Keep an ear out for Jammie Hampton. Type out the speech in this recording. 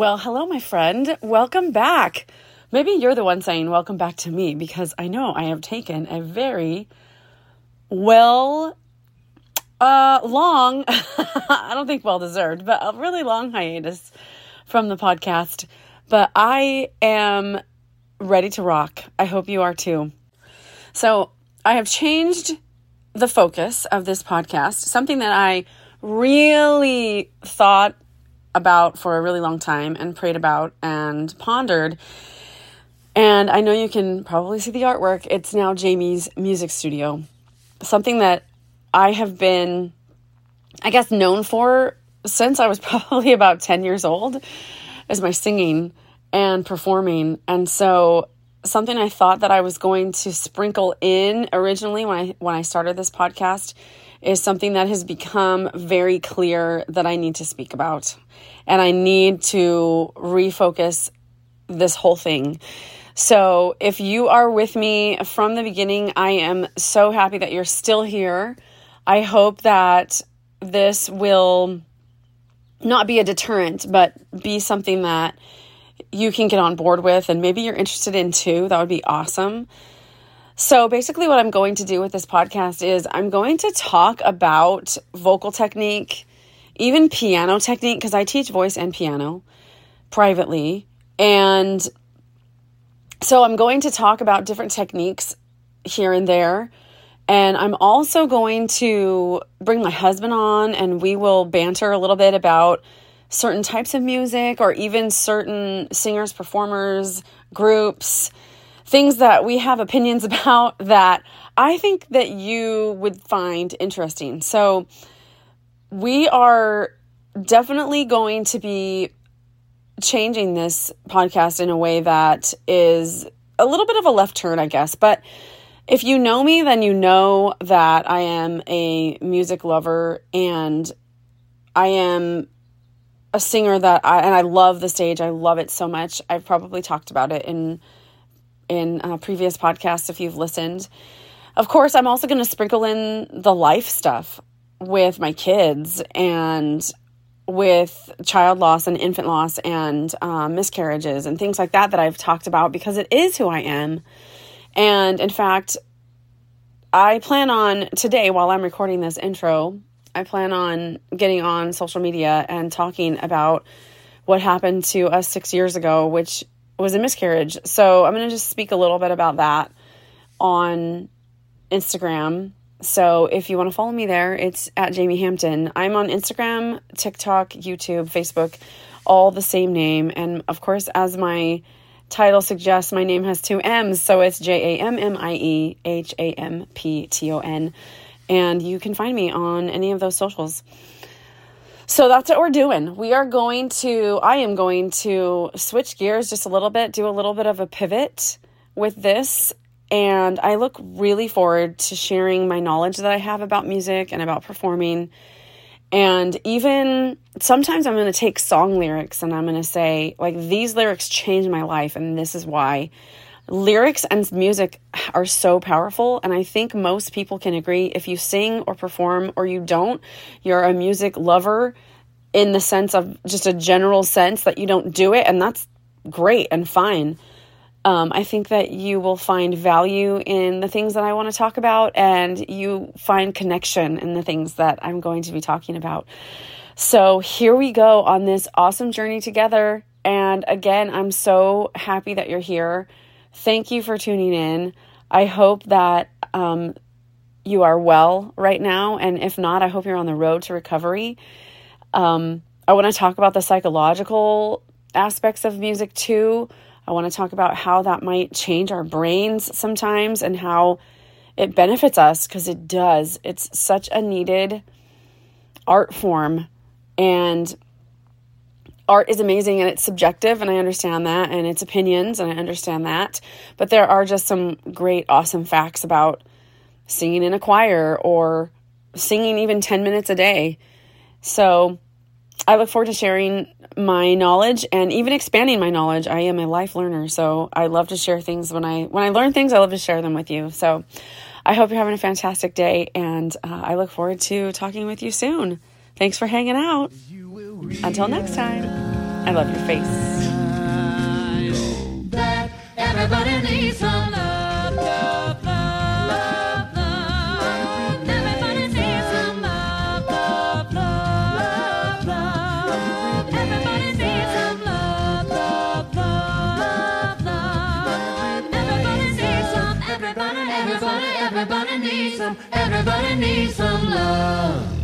Well, hello, my friend. Welcome back. Maybe you're the one saying welcome back to me, because I know I have taken a very long, I don't think well-deserved, but a really long hiatus from the podcast. But I am ready to rock. I hope you are too. So I have changed the focus of this podcast, something that I really thought about for a really long time and prayed about and pondered. And I know you can probably see the artwork. It's now Jammie's music studio, something that I have been, I guess, known for since I was probably about 10 years old, as my singing and performing. And so something I thought that I was going to sprinkle in originally when I started this podcast is something that has become very clear that I need to speak about. And I need to refocus this whole thing. So if you are with me from the beginning, I am so happy that you're still here. I hope that this will not be a deterrent, but be something that you can get on board with and maybe you're interested in too. That would be awesome. So basically what I'm going to do with this podcast is I'm going to talk about vocal technique, even piano technique, because I teach voice and piano privately. And so I'm going to talk about different techniques here and there. And I'm also going to bring my husband on and we will banter a little bit about certain types of music or even certain singers, performers, groups, things that we have opinions about that I think that you would find interesting. So we are definitely going to be changing this podcast in a way that is a little bit of a left turn, I guess. But if you know me, then you know that I am a music lover and I am a singer and I love the stage. I love it so much. I've probably talked about it in previous podcasts, if you've listened. Of course, I'm also going to sprinkle in the life stuff with my kids and with child loss and infant loss and miscarriages and things like that I've talked about, because it is who I am. And in fact, I plan on today, while I'm recording this intro, I plan on getting on social media and talking about what happened to us 6 years ago, which was a miscarriage. So I'm going to just speak a little bit about that on Instagram. So if you want to follow me there, it's at Jammie Hampton. I'm on Instagram, TikTok, YouTube, Facebook, all the same name. And of course, as my title suggests, my name has two M's. So it's JammieHampton. And you can find me on any of those socials. So that's what we're doing. I am going to switch gears just a little bit, do a little bit of a pivot with this. And I look really forward to sharing my knowledge that I have about music and about performing. And even sometimes I'm going to take song lyrics and I'm going to say, like, these lyrics changed my life and this is why. Lyrics and music are so powerful, and I think most people can agree. If you sing or perform or you don't, you're a music lover in the sense of just a general sense that you don't do it, and that's great and fine. I think that you will find value in the things that I want to talk about, and you find connection in the things that I'm going to be talking about. So here we go on this awesome journey together, and again, I'm so happy that you're here. Thank you for tuning in. I hope that you are well right now. And if not, I hope you're on the road to recovery. I want to talk about the psychological aspects of music too. I want to talk about how that might change our brains sometimes and how it benefits us, because it does. It's such a needed art form. And art is amazing and it's subjective, and I understand that, and it's opinions, and I understand that, but there are just some great, awesome facts about singing in a choir or singing even 10 minutes a day. So I look forward to sharing my knowledge and even expanding my knowledge. I am a life learner, so I love to share things. When I learn things, I love to share them with you. So I hope you're having a fantastic day, and I look forward to talking with you soon. Thanks for hanging out. Until next time. I love your face. That everybody needs some love, love, love, love. Everybody needs some love, love, love, love. Everybody needs some love, love, love, love. Everybody needs some. Everybody needs some. Everybody needs some love.